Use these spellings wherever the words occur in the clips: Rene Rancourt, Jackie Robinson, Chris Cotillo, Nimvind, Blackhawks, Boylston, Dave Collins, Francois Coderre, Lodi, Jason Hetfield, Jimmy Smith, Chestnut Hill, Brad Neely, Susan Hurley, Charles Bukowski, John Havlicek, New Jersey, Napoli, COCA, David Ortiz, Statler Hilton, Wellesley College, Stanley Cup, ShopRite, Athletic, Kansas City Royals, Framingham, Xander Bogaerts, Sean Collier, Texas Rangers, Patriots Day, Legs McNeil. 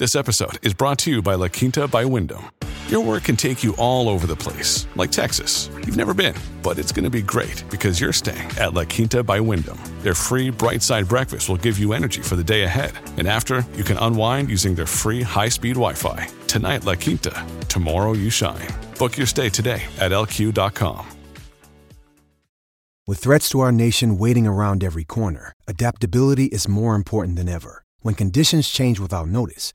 This episode is brought to you by La Quinta by Wyndham. Your work can take you all over the place, like Texas. You've never been, but it's going to be great because you're staying at La Quinta by Wyndham. Their free Bright Side breakfast will give you energy for the day ahead. And after, you can unwind using their free high-speed Wi-Fi. Tonight, La Quinta, tomorrow you shine. Book your stay today at LQ.com. With threats to our nation waiting around every corner, adaptability is more important than ever. When conditions change without notice,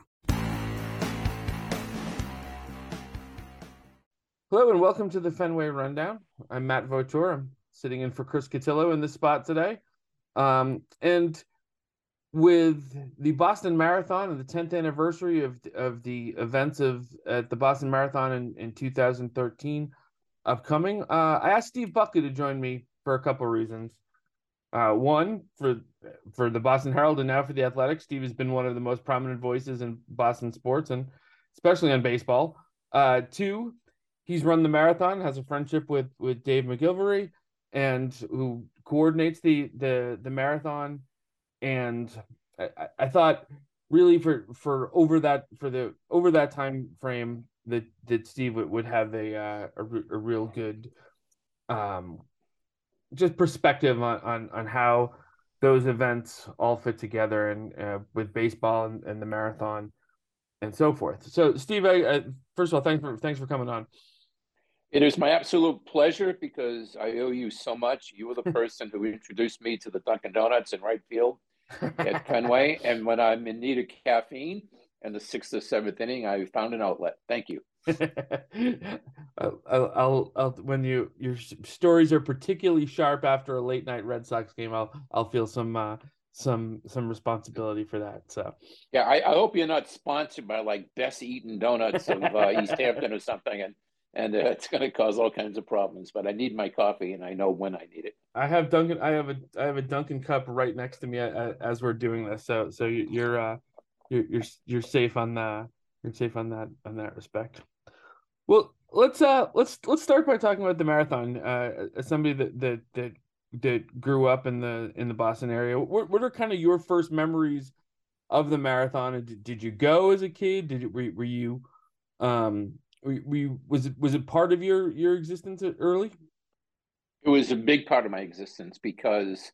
Hello and welcome to the Fenway Rundown. I'm Matt Vautour. I'm sitting in for Chris Cotillo in this spot today. And with the Boston Marathon and the 10th anniversary of the events at the Boston Marathon in 2013 upcoming, I asked Steve Buckley to join me for a couple reasons. One, for the Boston Herald and now for the Athletic. Steve has been one of the most prominent voices in Boston sports and especially on baseball. Two, he's run the marathon, has a friendship with Dave McGilvery, and who coordinates the marathon. And I thought really for over that time frame that Steve would have a real good just perspective on how those events all fit together and with baseball and the marathon and so forth. So Steve, I first of all, thanks for coming on. It is my absolute pleasure because I owe you so much. You were the person who introduced me to the Dunkin' Donuts in right field at Fenway. And when I'm in need of caffeine in the 6th or 7th inning, I found an outlet. Thank you. When your stories are particularly sharp after a late night Red Sox game, I'll feel some responsibility for that. So yeah, I hope you're not sponsored by like Best Eaten Donuts of East Hampton or something. And it's going to cause all kinds of problems, but I need my coffee and I know when I need it. I have a Dunkin' cup right next to me as we're doing this. So you're safe on that. You're safe on that respect. Well, let's start by talking about the marathon. As somebody that grew up in the Boston area, what are kind of your first memories of the marathon? And did you go as a kid? Was it part of your existence early? It was a big part of my existence because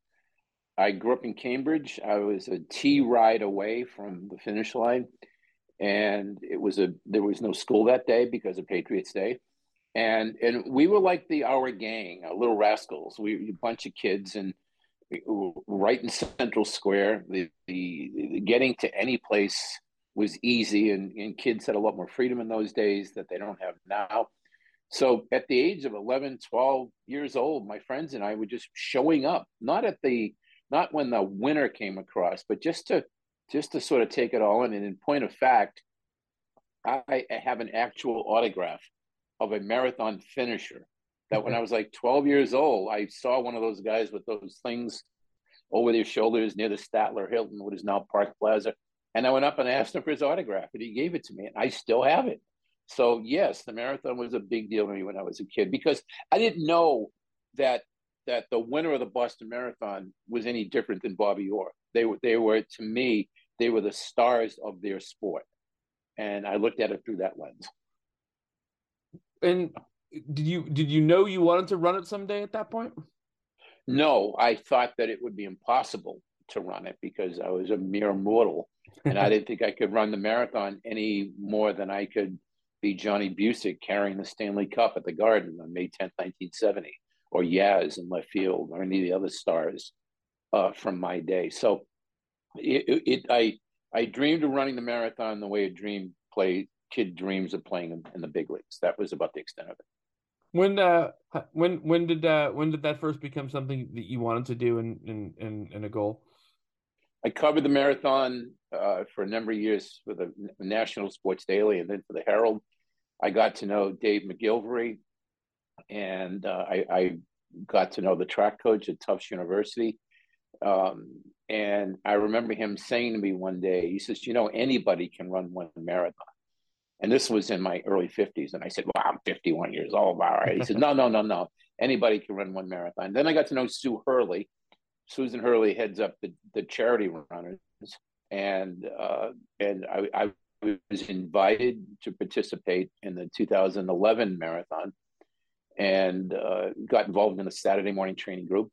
I grew up in Cambridge. I was a T ride away from the finish line, and there was no school that day because of Patriots Day, and we were like our gang, our little rascals. We were a bunch of kids, and we were right in Central Square. The getting to any place was easy, and kids had a lot more freedom in those days that they don't have now. So at the age of 11, 12 years old, my friends and I were just showing up, not when the winter came across, but just to sort of take it all in. And in point of fact, I have an actual autograph of a marathon finisher that when I was like 12 years old, I saw one of those guys with those things over their shoulders near the Statler Hilton, what is now Park Plaza. And I went up and asked him for his autograph, and he gave it to me, and I still have it. So yes, the marathon was a big deal to me when I was a kid because I didn't know that the winner of the Boston Marathon was any different than Bobby Orr. They were to me, they were the stars of their sport, and I looked at it through that lens. And did you know you wanted to run it someday at that point? No, I thought that it would be impossible to run it because I was a mere mortal. And I didn't think I could run the marathon any more than I could be Johnny Busick carrying the Stanley Cup at the Garden on May 10th, 1970, or Yaz in left field, or any of the other stars from my day. So I dreamed of running the marathon the way a kid dreams of playing in the big leagues. That was about the extent of it. When did that first become something that you wanted to do in a goal? I covered the marathon for a number of years for the National Sports Daily and then for the Herald. I got to know Dave McGilvery, and I got to know the track coach at Tufts University. And I remember him saying to me one day, he says, you know, anybody can run one marathon. And this was in my early 50s. And I said, well, I'm 51 years old. All right. He said, no. Anybody can run one marathon. Then I got to know Sue Hurley. Susan Hurley heads up the charity runners. And I was invited to participate in the 2011 marathon and got involved in a Saturday morning training group.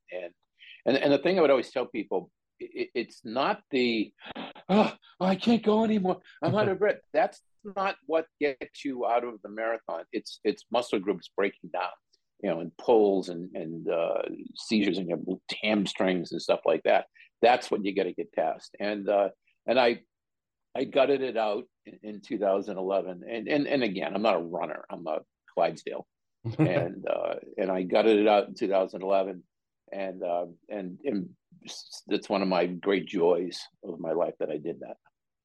And the thing I would always tell people, it's not the, I can't go anymore, I'm out of breath. That's not what gets you out of the marathon. It's muscle groups breaking down, you know, and pulls and seizures in your hamstrings and stuff like that. That's what you got to get past. And I gutted it out in 2011. And again, I'm not a runner. I'm a Clydesdale. And I gutted it out in 2011. And that's one of my great joys of my life that I did that.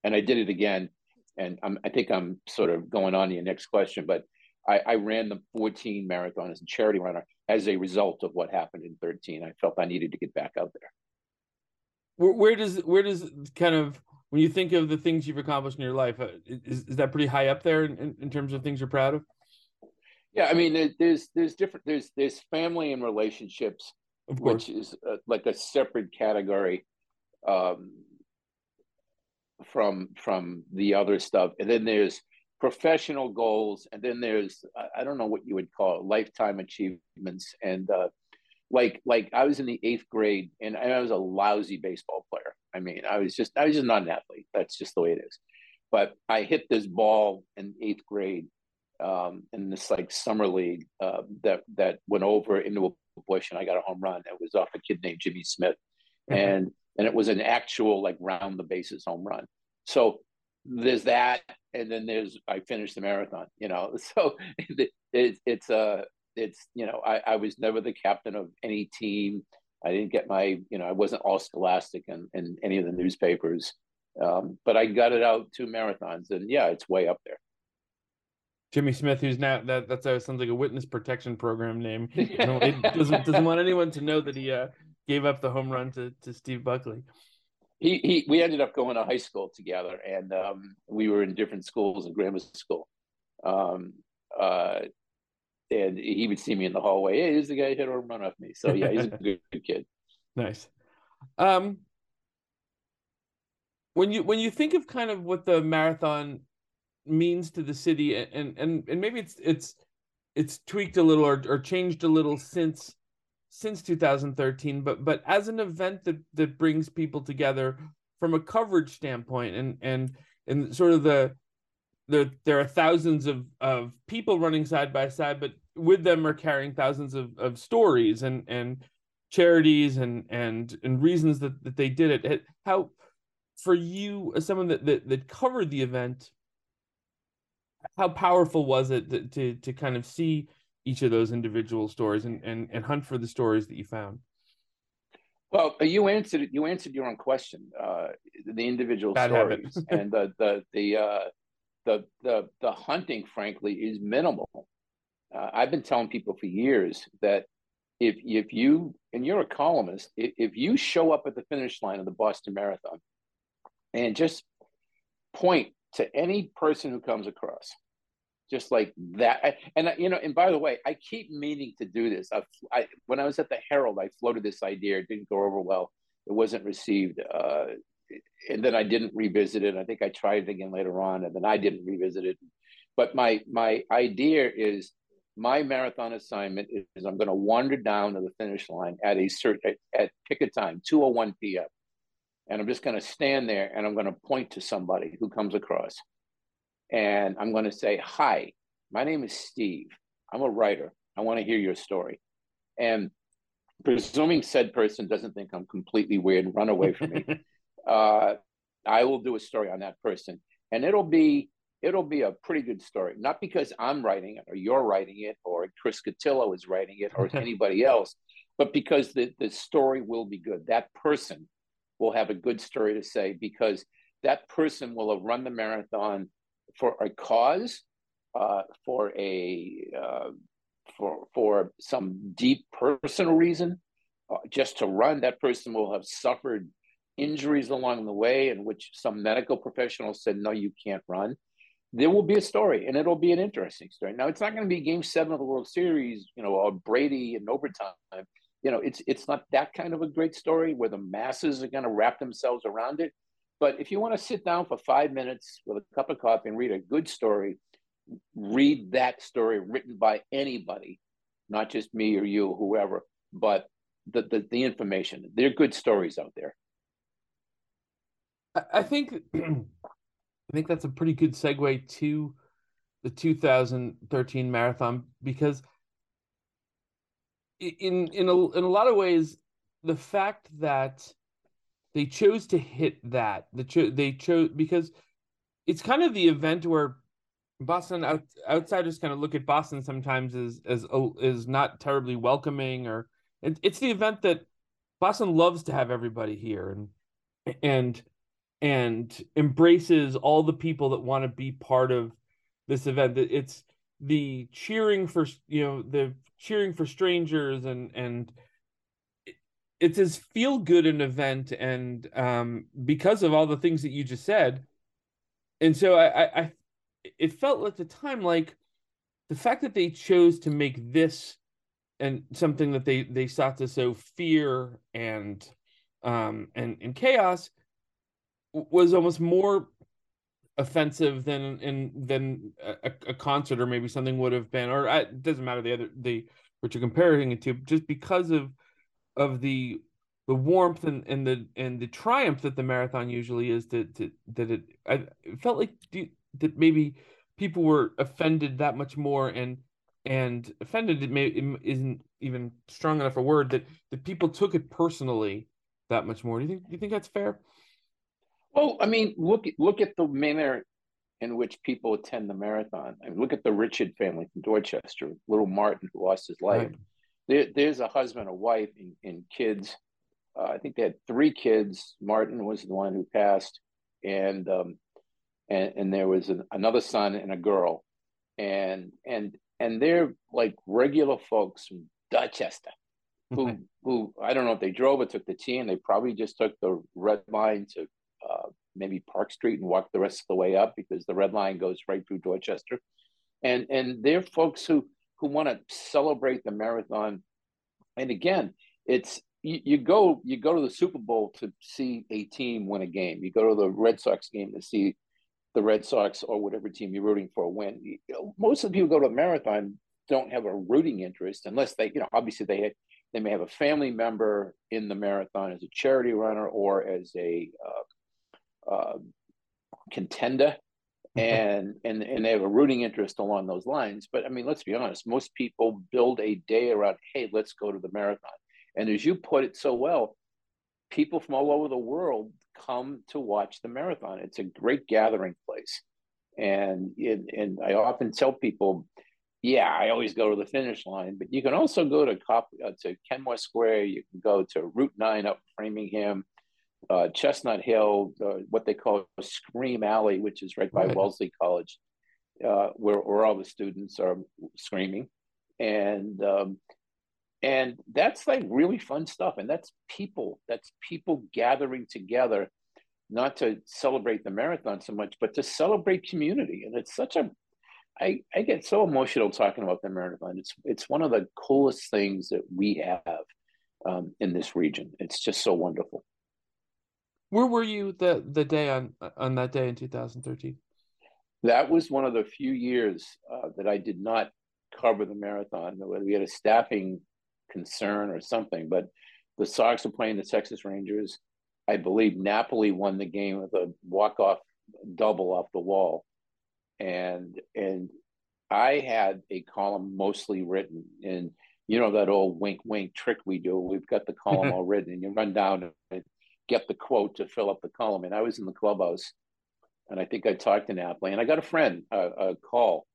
And I did it again. And I think I'm sort of going on to your next question, but I ran the 14 marathon as a charity runner as a result of what happened in 13. I felt I needed to get back out there. Where does kind of, when you think of the things you've accomplished in your life, is that pretty high up there in terms of things you're proud of? Yeah, I mean, there's family and relationships, which is like a separate category from the other stuff. And then there's professional goals. And then there's, I don't know what you would call it, lifetime achievements. And like I was in the 8th grade and I was a lousy baseball player. I mean, I was just not an athlete. That's just the way it is. But I hit this ball in 8th grade in this like summer league that went over into a bush, and I got a home run. It was off a kid named Jimmy Smith, and it was an actual like round the bases home run. So there's that, and then I finished the marathon. You know, so it's you know, I was never the captain of any team. I didn't get my, you know, I wasn't all scholastic in any of the newspapers, but I got it out 2 marathons, and yeah, it's way up there. Jimmy Smith, who's now that sounds like a witness protection program name. It doesn't want anyone to know that he gave up the home run to Steve Buckley. We ended up going to high school together, and we were in different schools in grammar school. And he would see me in the hallway. Hey, here's the guy who hit a home run off me. So yeah, he's a good kid. Nice. When you think of kind of what the marathon means to the city, and maybe it's tweaked a little or changed a little since 2013, but as an event that brings people together from a coverage standpoint, and sort of there are thousands of people running side by side, but with them are carrying thousands of stories and charities and reasons that they did it. How, for you as someone that covered the event, how powerful was it to kind of see each of those individual stories and hunt for the stories that you found? Well, you answered your own question. The individual bad stories and the hunting, frankly, is minimal. I've been telling people for years that if you, and you're a columnist, if you show up at the finish line of the Boston Marathon and just point to any person who comes across, just like that. And, you know, and by the way, I keep meaning to do this. When I was at the Herald, I floated this idea. It didn't go over well. It wasn't received. And then I didn't revisit it. I think I tried it again later on, and then I didn't revisit it. But my idea is, my marathon assignment is I'm going to wander down to the finish line at pick a time, 2:01 p.m. And I'm just going to stand there, and I'm going to point to somebody who comes across. And I'm going to say, hi, my name is Steve. I'm a writer. I want to hear your story. And presuming said person doesn't think I'm completely weird, run away from me, I will do a story on that person. And it'll be a pretty good story. Not because I'm writing it or you're writing it or Chris Cotillo is writing it or anybody else, but because the story will be good. That person will have a good story to say, because that person will have run the marathon for a cause, for some deep personal reason, just to run, that person will have suffered injuries along the way in which some medical professional said, no, you can't run. There will be a story, and it'll be an interesting story. Now, it's not going to be Game 7 of the World Series, you know, or Brady in overtime. You know, it's not that kind of a great story where the masses are going to wrap themselves around it. But if you want to sit down for 5 minutes with a cup of coffee and read a good story, read that story written by anybody, not just me or you, whoever, but the information. There are good stories out there. I think that's a pretty good segue to the 2013 marathon, because in a lot of ways, the fact that they chose to hit that, they chose because it's kind of the event where Boston outsiders kind of look at Boston sometimes as not terribly welcoming, or it's the event that Boston loves to have everybody here and embraces all the people that want to be part of this event. It's the cheering for, you know, the cheering for strangers, and it's as feel good an event, and because of all the things that you just said. And so I it felt at the time like the fact that they chose to make this and something that they sought to sow fear and chaos was almost more offensive than a concert or maybe something would have been, or it doesn't matter the what you're comparing it to, just because of the warmth and the triumph that the marathon usually is, it felt like that maybe people were offended that much more, and offended isn't even strong enough a word, that people took it personally that much more. Do you think that's fair? Well, I mean, look at the manner in which people attend the marathon. I mean, look at the Richard family from Dorchester, little Martin who lost his life. Right. There's a husband, a wife, and kids. I think they had 3 kids. Martin was the one who passed, and there was another son and a girl, and they're like regular folks from Dorchester. who I don't know if they drove or took the T, and they probably just took the red line to maybe Park Street and walk the rest of the way up, because the red line goes right through Dorchester. And they're folks who want to celebrate the marathon. And again, it's you go to the Super Bowl to see a team win a game. You go to the Red Sox game to see the Red Sox or whatever team you're rooting for win. Most of the people who go to a marathon don't have a rooting interest, unless they, you know, obviously they may have a family member in the marathon as a charity runner or as a contender, and they have a rooting interest along those lines. But I mean, let's be honest, most people build a day around, hey, let's go to the marathon. And as you put it so well, people from all over the world come to watch the marathon. It's a great gathering place. And I often tell people, yeah, I always go to the finish line, but you can also go to Kenmore Square. You can go to Route 9 up Framingham, Chestnut Hill, what they call Scream Alley, which is right by Wellesley College, where all the students are screaming. And that's like really fun stuff. And that's people gathering together, not to celebrate the marathon so much, but to celebrate community. And it's such a, I get so emotional talking about the marathon. It's one of the coolest things that we have in this region. It's just so wonderful. Where were you the day on that day in 2013? That was one of the few years that I did not cover the marathon. We had a staffing concern or something, but the Sox were playing the Texas Rangers. I believe Napoli won the game with a walk-off double off the wall. And I had a column mostly written, and you know that old wink wink trick we do. We've got the column all written, and you run down and get the quote to fill up the column. And I was in the clubhouse, and I think I talked to Napoli, and I got a friend a call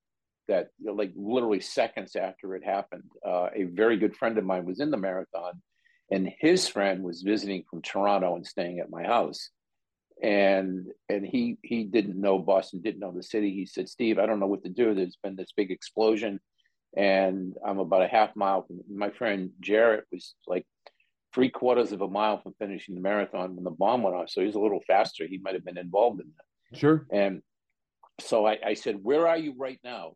that, you know, like literally seconds after it happened. A very good friend of mine was in the marathon, and his friend was visiting from Toronto and staying at my house. And he didn't know Boston, didn't know the city. He said, Steve, I don't know what to do. There's been this big explosion and I'm about a half mile from, my friend Jarrett was like 3/4 of a mile from finishing the marathon when the bomb went off. So he was a little faster. He might've been involved in that. Sure. And so I said, where are you right now?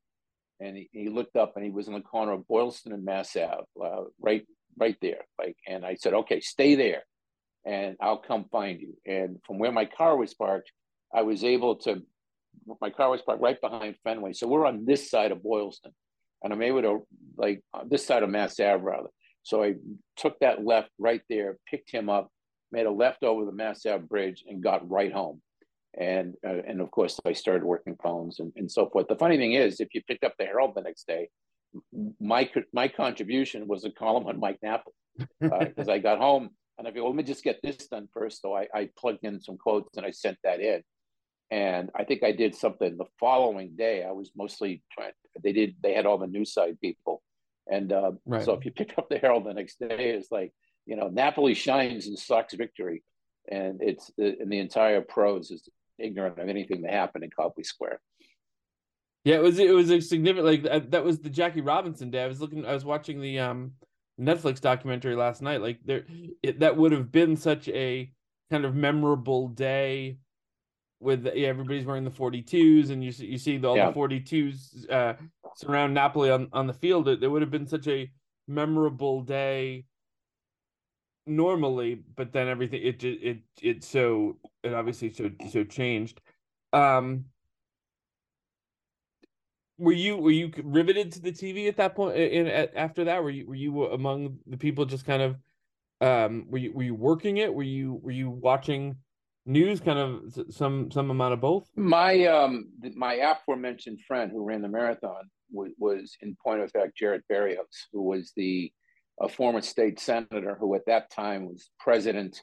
And he looked up and he was in the corner of Boylston and Mass Ave, right there. Like, and I said, okay, stay there and I'll come find you. And from where my car was parked, I was able to, my car was parked right behind Fenway. So we're on this side of Boylston and I'm able to, like, this side of Mass Ave rather. So I took that left right there, picked him up, made a left over the Mass Ave bridge and got right home. And of course, I started working phones and so forth. The funny thing is, if you picked up the Herald the next day, my contribution was a column on Mike Napoli because I got home and I go, well, let me just get this done first. So I plugged in some quotes and I sent that in. And I think I did something the following day. I was mostly trying. They had all the news side people, and right. So if you picked up the Herald the next day, it's like, you know, Napoli shines in Sox victory, and it's and the entire prose is ignorant of anything that happened in Copley Square. Yeah, it was a significant, like, that was the Jackie Robinson day. I was watching the Netflix documentary last night. Like, that would have been such a kind of memorable day. With everybody's wearing the 42s, and you see all the 42s surround Napoli on the field. It would have been such a memorable day normally, but then everything it obviously so changed. Were you riveted to the TV at that point? After that, were you among the people just kind of were you working it? Were you watching news, kind of some amount of both? My aforementioned friend who ran the marathon was in point of fact Jared Berrios, who was a former state senator who at that time was president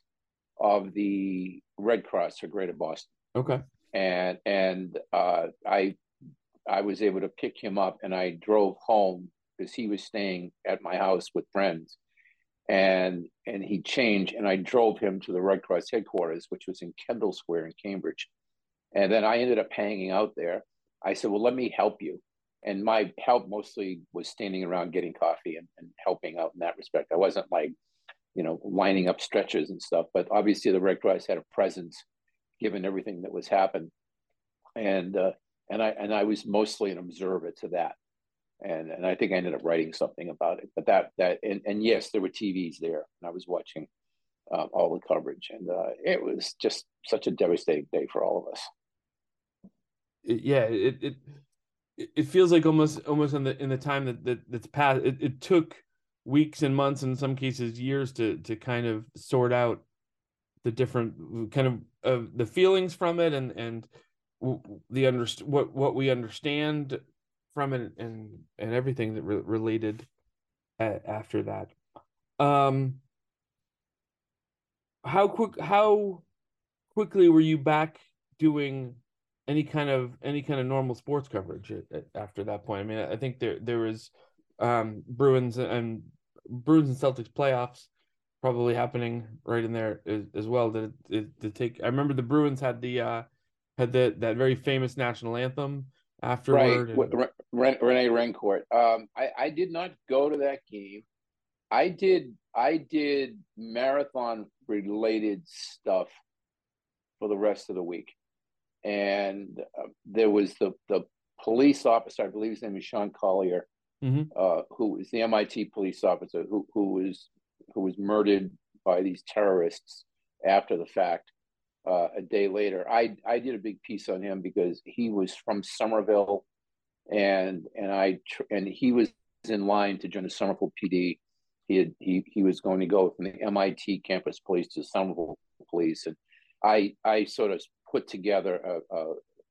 of the Red Cross for Greater Boston. Okay. And I was able to pick him up and I drove home because he was staying at my house with friends. And he changed, and I drove him to the Red Cross headquarters, which was in Kendall Square in Cambridge. And then I ended up hanging out there. I said, well, let me help you. And my help mostly was standing around getting coffee and helping out in that respect. I wasn't like, you know, lining up stretchers and stuff, but obviously the Red Cross had a presence given everything that was happened. And I was mostly an observer to that. And I think I ended up writing something about it, but that, and yes, there were TVs there and I was watching all the coverage, and it was just such a devastating day for all of us. Yeah. It feels like almost in the time that's passed, it took weeks and months, in some cases years, to kind of sort out the different kind of the feelings from it and the what we understand from it and everything that related after that. How quickly were you back doing any kind of normal sports coverage after that point? I mean, I think there was Bruins and Celtics playoffs probably happening right in there as well. That it take. I remember the Bruins had that very famous national anthem afterward. Right. And... Rene Rancourt. I did not go to that game. I did marathon related stuff for the rest of the week, and there was the police officer. I believe his name is Sean Collier, mm-hmm. Who was the MIT police officer who was murdered by these terrorists after the fact. A day later, I did a big piece on him because he was from Somerville, and he was in line to join the Somerville PD. He was going to go from the MIT campus police to Somerville police, and I sort of put together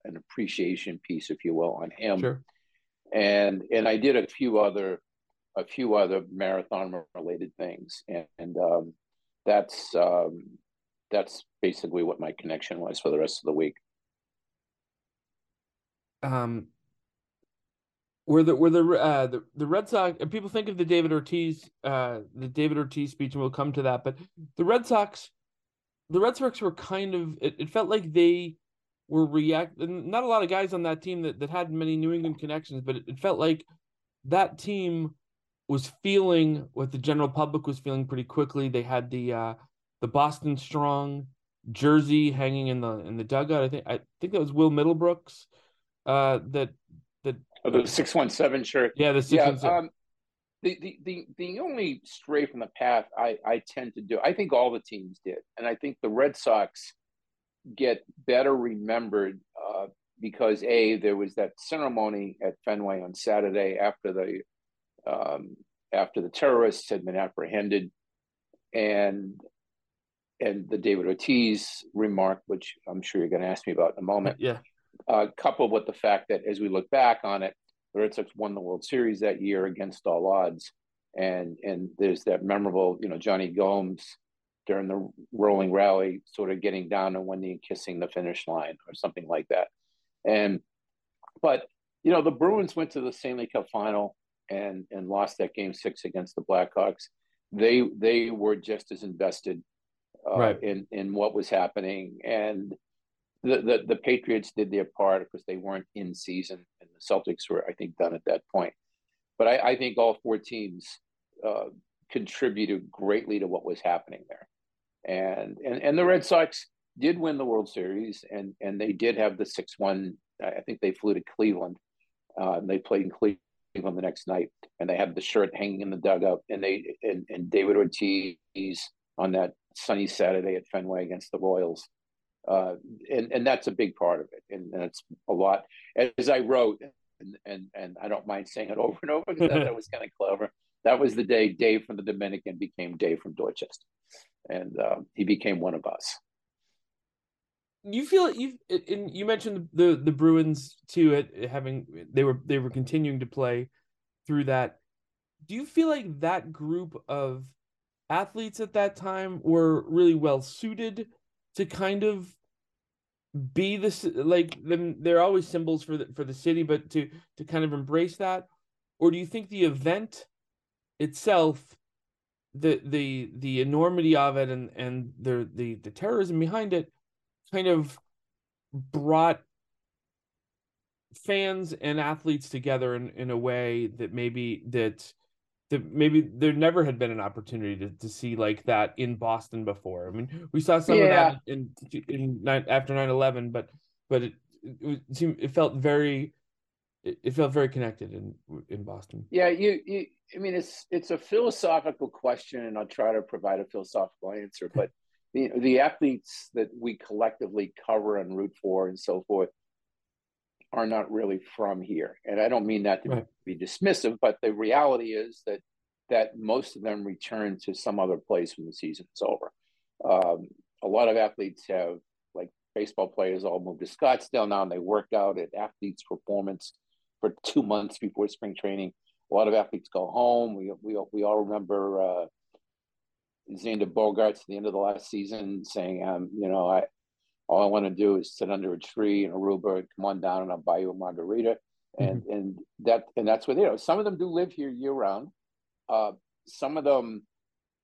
an appreciation piece, if you will, on him. Sure. And I did a few other marathon related things, and that's basically what my connection was for the rest of the week. Were the Red Sox, and people think of the David Ortiz speech, and we'll come to that, but the Red Sox were kind of, it felt like they were not a lot of guys on that team that had many New England connections, but it felt like that team was feeling what the general public was feeling pretty quickly. They had the Boston Strong jersey hanging in the dugout. I think that was Will Middlebrooks. The 617 shirt. Yeah, the 617. The only stray from the path I tend to do, I think all the teams did, and I think the Red Sox get better remembered because there was that ceremony at Fenway on Saturday after the terrorists had been apprehended, and the David Ortiz remark, which I'm sure you're going to ask me about in a moment. Yeah. Coupled with the fact that as we look back on it, the Red Sox won the World Series that year against all odds, and there's that memorable, Johnny Gomes during the rolling rally sort of getting down on one knee and kissing the finish line or something like that. But the Bruins went to the Stanley Cup final and lost that Game 6 against the Blackhawks. They were just as invested in what was happening, and the Patriots did their part because they weren't in season, and the Celtics were, I think, done at that point. But I think all four teams contributed greatly to what was happening there. And the Red Sox did win the World Series, and they did have the 6-1. I think they flew to Cleveland, and they played in Cleveland the next night, and they had the shirt hanging in the dugout, and David Ortiz on that sunny Saturday at Fenway against the Royals. And that's a big part of it, and it's a lot. As I wrote, and I don't mind saying it over and over because that was kind of clever. That was the day Dave from the Dominican became Dave from Dorchester, and he became one of us. You feel you mentioned the Bruins too, they were continuing to play through that. Do you feel like that group of athletes at that time were really well suited to kind of be this, like them? They're always symbols for the city, but to kind of embrace that? Or do you think the event itself, the enormity of it and the terrorism behind it kind of brought fans and athletes together in a way that maybe there never had been an opportunity to see like that in Boston before? I mean, we saw some of that in after 9/11, but it felt very connected in Boston. Yeah, I mean, it's a philosophical question, and I'll try to provide a philosophical answer. But the athletes that we collectively cover and root for and so forth are not really from here. And I don't mean that to be dismissive, but the reality is that most of them return to some other place when the season is over. A lot of athletes have, like baseball players, all moved to Scottsdale now, and they work out at Athletes Performance for 2 months before spring training. A lot of athletes go home. We all remember Xander Bogaerts at the end of the last season saying, all I want to do is sit under a tree in Aruba and come on down and I'll buy you a margarita. And that's what they do. Some of them do live here year round. Some of them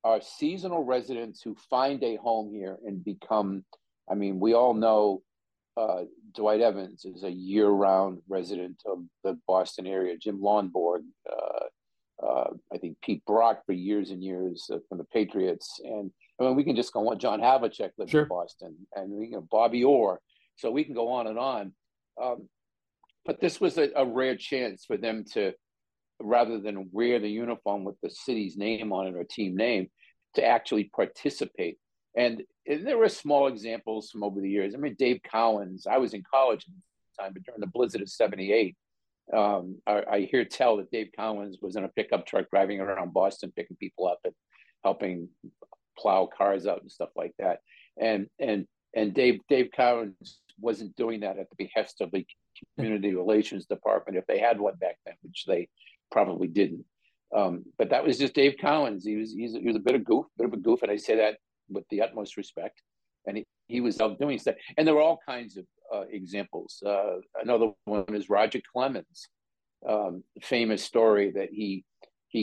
are seasonal residents who find a home here and become, I mean, we all know Dwight Evans is a year round resident of the Boston area. Jim Lonborg, I think Pete Brock for years and years from the Patriots. And I mean, we can just go on. John Havlicek lived in Boston, and Bobby Orr. So we can go on and on. But this was a rare chance for them to, rather than wear the uniform with the city's name on it or team name, to actually participate. And there were small examples from over the years. I mean, Dave Collins, I was in college at the time, but during the blizzard of 1978, I hear tell that Dave Collins was in a pickup truck driving around Boston, picking people up and helping plow cars out and stuff like that. And Dave Collins wasn't doing that at the behest of the Community Relations Department, if they had one back then, which they probably didn't. But that was just Dave Collins. He was a bit of a goof, and I say that with the utmost respect. And he was out doing stuff. And there were all kinds of examples. Another one is Roger Clemens, famous story that he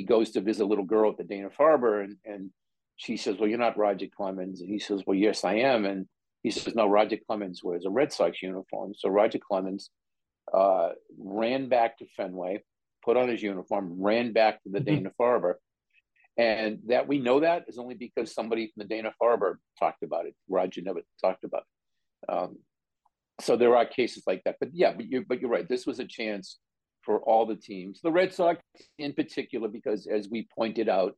goes to visit a little girl at the Dana-Farber, and she says, "Well, you're not Roger Clemens." And he says, "Well, yes, I am." And he says, "No, Roger Clemens wears a Red Sox uniform." So Roger Clemens ran back to Fenway, put on his uniform, ran back to the Dana-Farber. And that we know that is only because somebody from the Dana-Farber talked about it. Roger never talked about it. So there are cases like that. But yeah, but you're right. This was a chance for all the teams, the Red Sox in particular, because as we pointed out,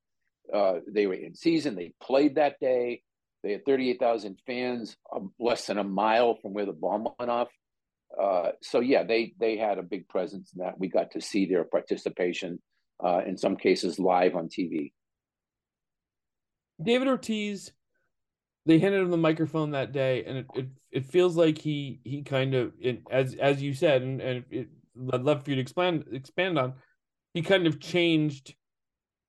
they were in season. They played that day. They had 38,000 fans, less than a mile from where the bomb went off. So yeah, they had a big presence in that. We got to see their participation, in some cases live on TV. David Ortiz, they handed him the microphone that day, and it feels like he kind of, as you said, I'd love for you to expand on, he kind of changed.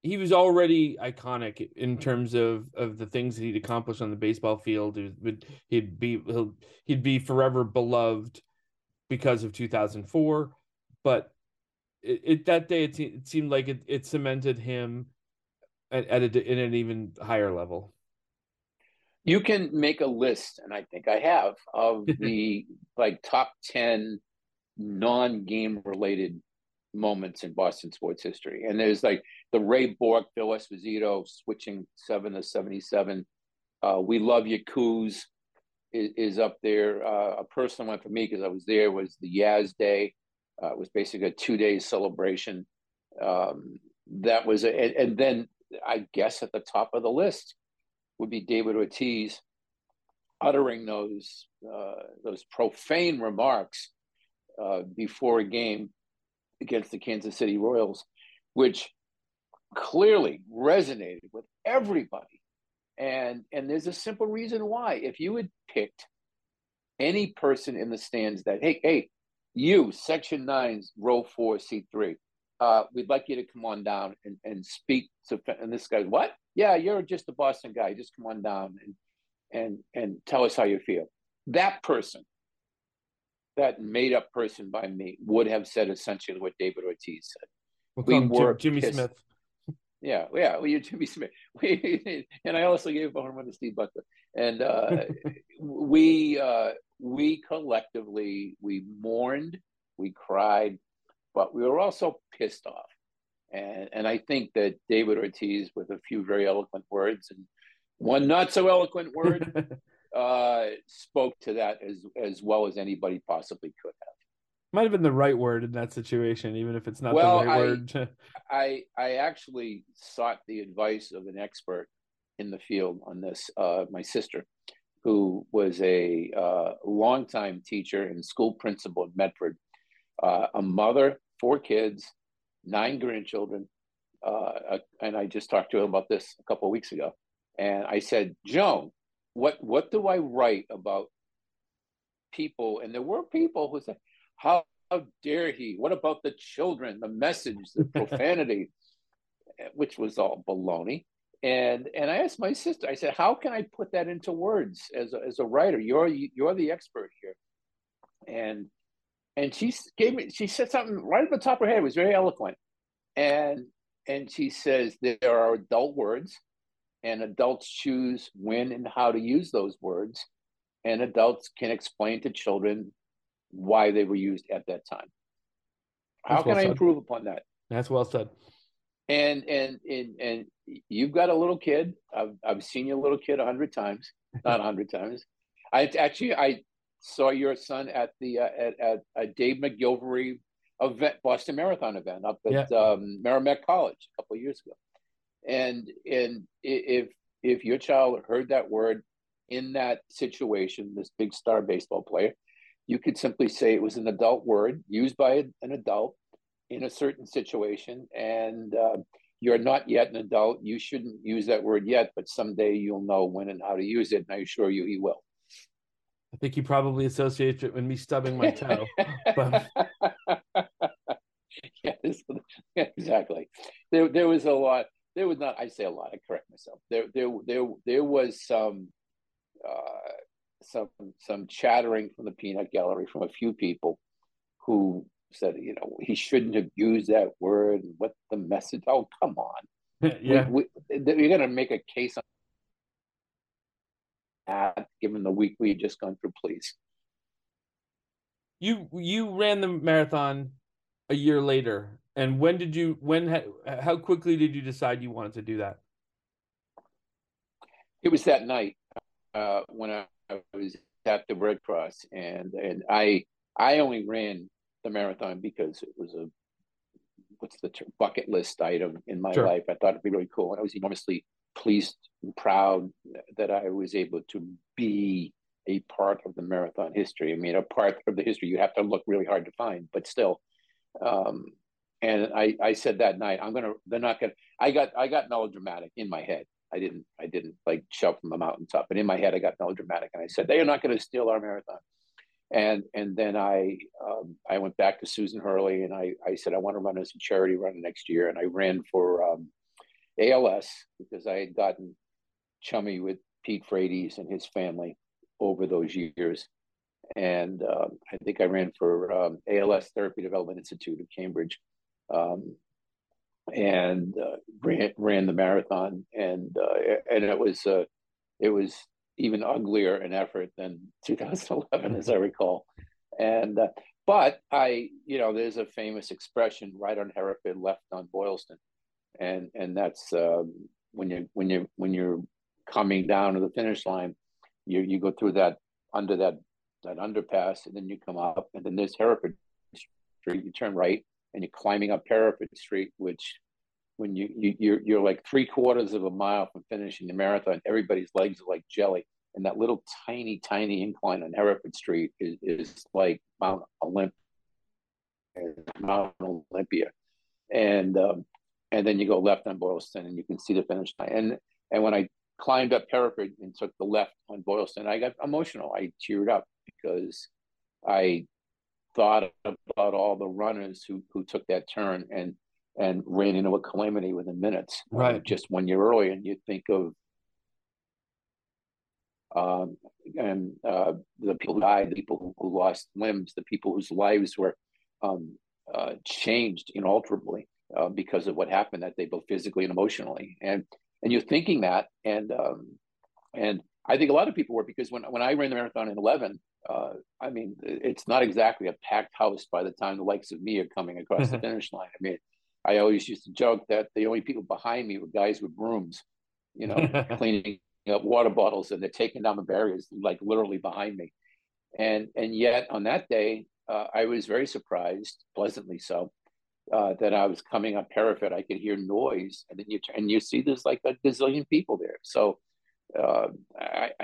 He was already iconic in terms of the things that he'd accomplished on the baseball field. He'd be forever beloved because of 2004, but that day it seemed like it cemented him at an even higher level. You can make a list, and I think I have, of the top 10 non-game related moments in Boston sports history. And there's the Ray Bork, Bill Esposito switching 7 to 77. We Love You Coos is up there. A personal one for me, because I was there, was the Yaz Day. It was basically a 2-day celebration. That was, and then I guess at the top of the list would be David Ortiz uttering those profane remarks before a game against the Kansas City Royals, which clearly resonated with everybody. And there's a simple reason why. If you had picked any person in the stands that, hey, you, Section 9, Row 4, Seat 3, we'd like you to come on down and speak to, and this guy, what? Yeah, you're just a Boston guy. Just come on down and tell us how you feel. That person, that made-up person by me, would have said essentially what David Ortiz said. We'll call him Jimmy Smith. Yeah, well, you're Jimmy Smith. And I also gave a home run to Steve Buckley. And we collectively, we mourned, we cried, but we were also pissed off. And I think that David Ortiz, with a few very eloquent words and one not so eloquent word, spoke to that as well as anybody possibly could have. Might have been the right word in that situation, even if it's not the right word. I actually sought the advice of an expert in the field on this. My sister, who was a longtime teacher and school principal at Medford, a mother, 4 kids, 9 grandchildren, and I just talked to her about this a couple of weeks ago. And I said, Joan, what do I write about people? And there were people who said, how dare he? What about the children, the message, the profanity, which was all baloney. And I asked my sister, I said, how can I put that into words as a writer? You're the expert here. And she said something right at the top of her head. It was very eloquent. And she says, there are adult words, and adults choose when and how to use those words. And adults can explain to children why they were used at that time. How can I improve upon that? That's well said. And you've got a little kid. I've seen your little kid 100 times, not 100 times. I saw your son at the at a Dave McGilvery event, Boston Marathon event up at Merrimack College a couple of years ago. And if your child heard that word in that situation, this big star baseball player, you could simply say it was an adult word used by an adult in a certain situation, and you're not yet an adult. You shouldn't use that word yet, but someday you'll know when and how to use it, and I assure you he will. I think he probably associates it with me stubbing my toe. But... yeah, exactly. There was a lot. There was not. I say a lot. I correct myself. There was some chattering from the peanut gallery from a few people who said, he shouldn't have used that word. And what the message? Oh, come on! Yeah, you're going to make a case on that, given the week we had just gone through. Please. You ran the marathon a year later And when did you, how quickly did you decide you wanted to do that? It was that night when I was at the Red Cross, and I only ran the marathon because it was a, what's the term, bucket list item in my life. I thought it'd be really cool. And I was enormously pleased and proud that I was able to be a part of the marathon history. I mean, a part of the history you have to look really hard to find, but still. And I said that night, I got melodramatic in my head. I didn't like shout from the mountaintop, but in my head, I got melodramatic. And I said, they are not going to steal our marathon. And then I went back to Susan Hurley, and I said, I want to run as a charity run next year. And I ran for ALS because I had gotten chummy with Pete Frates and his family over those years. And I think I ran for ALS Therapy Development Institute of Cambridge, and ran the marathon. And it was even uglier an effort than 2011, as I recall. And but I, you know, there's a famous expression: right on Hereford, left on Boylston, and that's when you're coming down to the finish line, you go through that under that underpass, and then you come up, and then there's Hereford Street. You turn right, and you're climbing up Hereford Street, which, when you're like 3/4 of a mile from finishing the marathon, everybody's legs are like jelly, and that little tiny incline on Hereford Street is like Mount Olympia, and then you go left on Boylston, and you can see the finish line. And when I climbed up Hereford and took the left on Boylston, I got emotional. I teared up because I thought about all the runners who took that turn and ran into a calamity within minutes, right? Just 1 year earlier. And you think of the people who died, the people who lost limbs, the people whose lives were changed inalterably because of what happened that day, both physically and emotionally. And you're thinking that, and I think a lot of people were, because when I ran the marathon in 11, I mean, it's not exactly a packed house by the time the likes of me are coming across the finish line. I mean, I always used to joke that the only people behind me were guys with brooms, you know, cleaning up water bottles, and they're taking down the barriers, like literally behind me. And yet on that day, I was very surprised, pleasantly so, that I was coming up Hereford. I could hear noise, and then you see there's like a gazillion people there. So I'll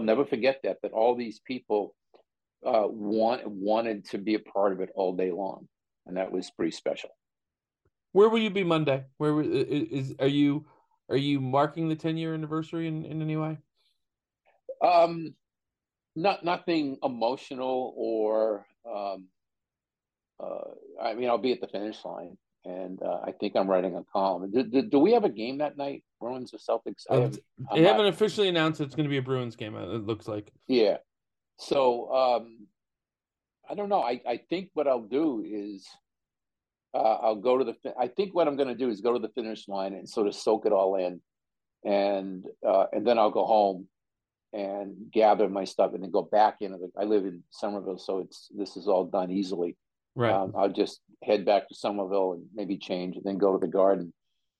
never forget that all these people wanted to be a part of it all day long. And that was pretty special. Where will you be Monday? Are you marking the 10-year anniversary in any way? Nothing emotional or, I mean, I'll be at the finish line, and I think I'm writing a column. Do we have a game that night? Bruins or Celtics? They haven't officially announced it's going to be a Bruins game, it looks like. Yeah. So, I don't know. I think what I'll do is I think what I'm going to do is go to the finish line and sort of soak it all in, and then I'll go home and gather my stuff, and then go back into I live in Somerville, so this is all done easily. Right. I'll just head back to Somerville and maybe change, and then go to the Garden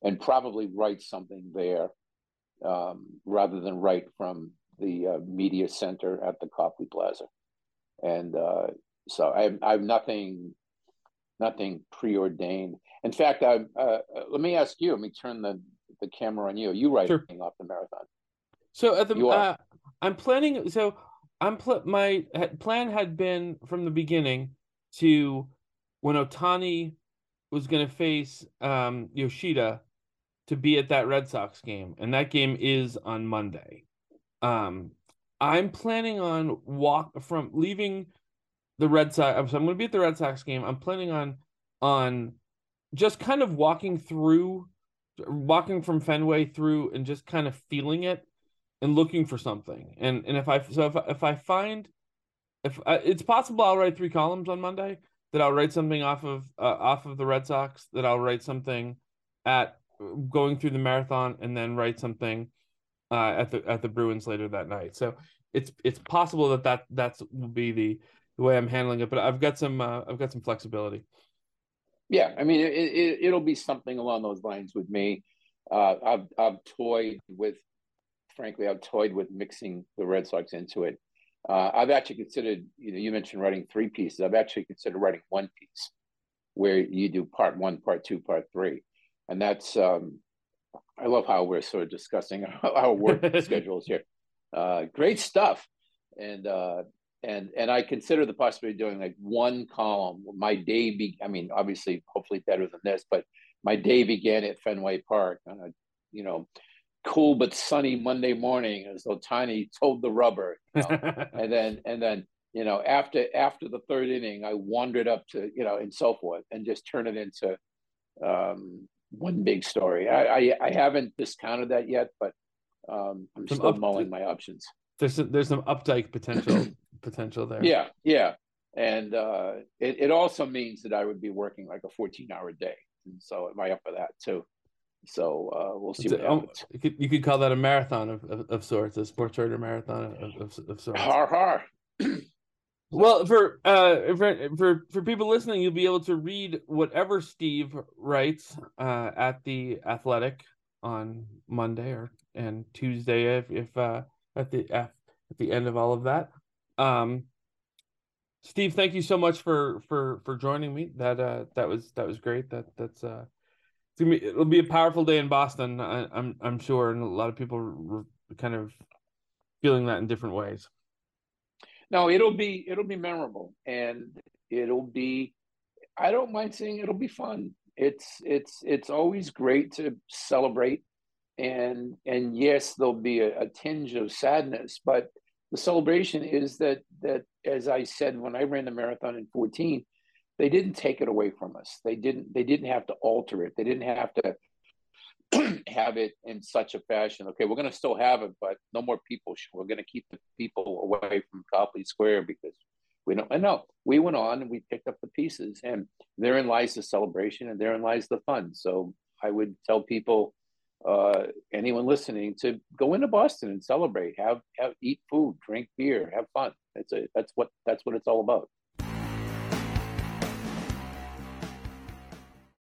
and probably write something there rather than write from the media center at the Copley Plaza, and. So I've nothing preordained. In fact, let me ask you. Let me turn the camera on you. You writing off the marathon? So at the I'm planning. So my plan had been from the beginning to when Otani was going to face Yoshida to be at that Red Sox game, and that game is on Monday. I'm planning on leaving the Red Sox. So I'm going to be at the Red Sox game. I'm planning on just kind of walking from Fenway through, and just kind of feeling it and looking for something. And if I find it's possible, I'll write three columns on Monday. That I'll write something off of the Red Sox. That I'll write something at going through the marathon, and then write something at the Bruins later that night. So it's possible that will be the way I'm handling it, but I've got some flexibility. Yeah, I mean, it'll be something along those lines with me. I've toyed with, frankly, I've toyed with mixing the Red Sox into it. I've actually considered, you know, you mentioned writing three pieces. I've actually considered writing one piece where you do part one, part two, part three. And that's, I love how we're sort of discussing our work schedules here. Great stuff. And I consider the possibility of doing like one column. My day, I mean, obviously, hopefully better than this, but my day began at Fenway Park on a, you know, cool but sunny Monday morning as though Tiny told the rubber, you know? and then you know, after the third inning, I wandered up to, you know, and so forth, and just turn it into one big story. I haven't discounted that yet, but I'm still mulling my options. There's some Updike potential there. Yeah, and it also means that I would be working like a 14-hour day, and so am I up for that too? So we'll see what happens. You could call that a marathon of sorts, a sports writer marathon of sorts. Har har. Well, for people listening, you'll be able to read whatever Steve writes at the Athletic on Monday and Tuesday if at the end of all of that. Steve, thank you so much for joining me. That was great. That's it'll be a powerful day in Boston, I'm sure, and a lot of people kind of feeling that in different ways. No, it'll be memorable, and I don't mind saying it'll be fun. It's always great to celebrate, and yes, there'll be a tinge of sadness, but the celebration is that as I said when I ran the marathon in 2014, they didn't take it away from us. They didn't have to alter it. They didn't have to have it in such a fashion. Okay, we're going to still have it, but no more people. We're going to keep the people away from Copley Square because we don't. And no, we went on and we picked up the pieces, and therein lies the celebration, and therein lies the fun. So I would tell people, anyone listening, to go into Boston and celebrate, eat food, drink beer, have fun. That's what it's all about.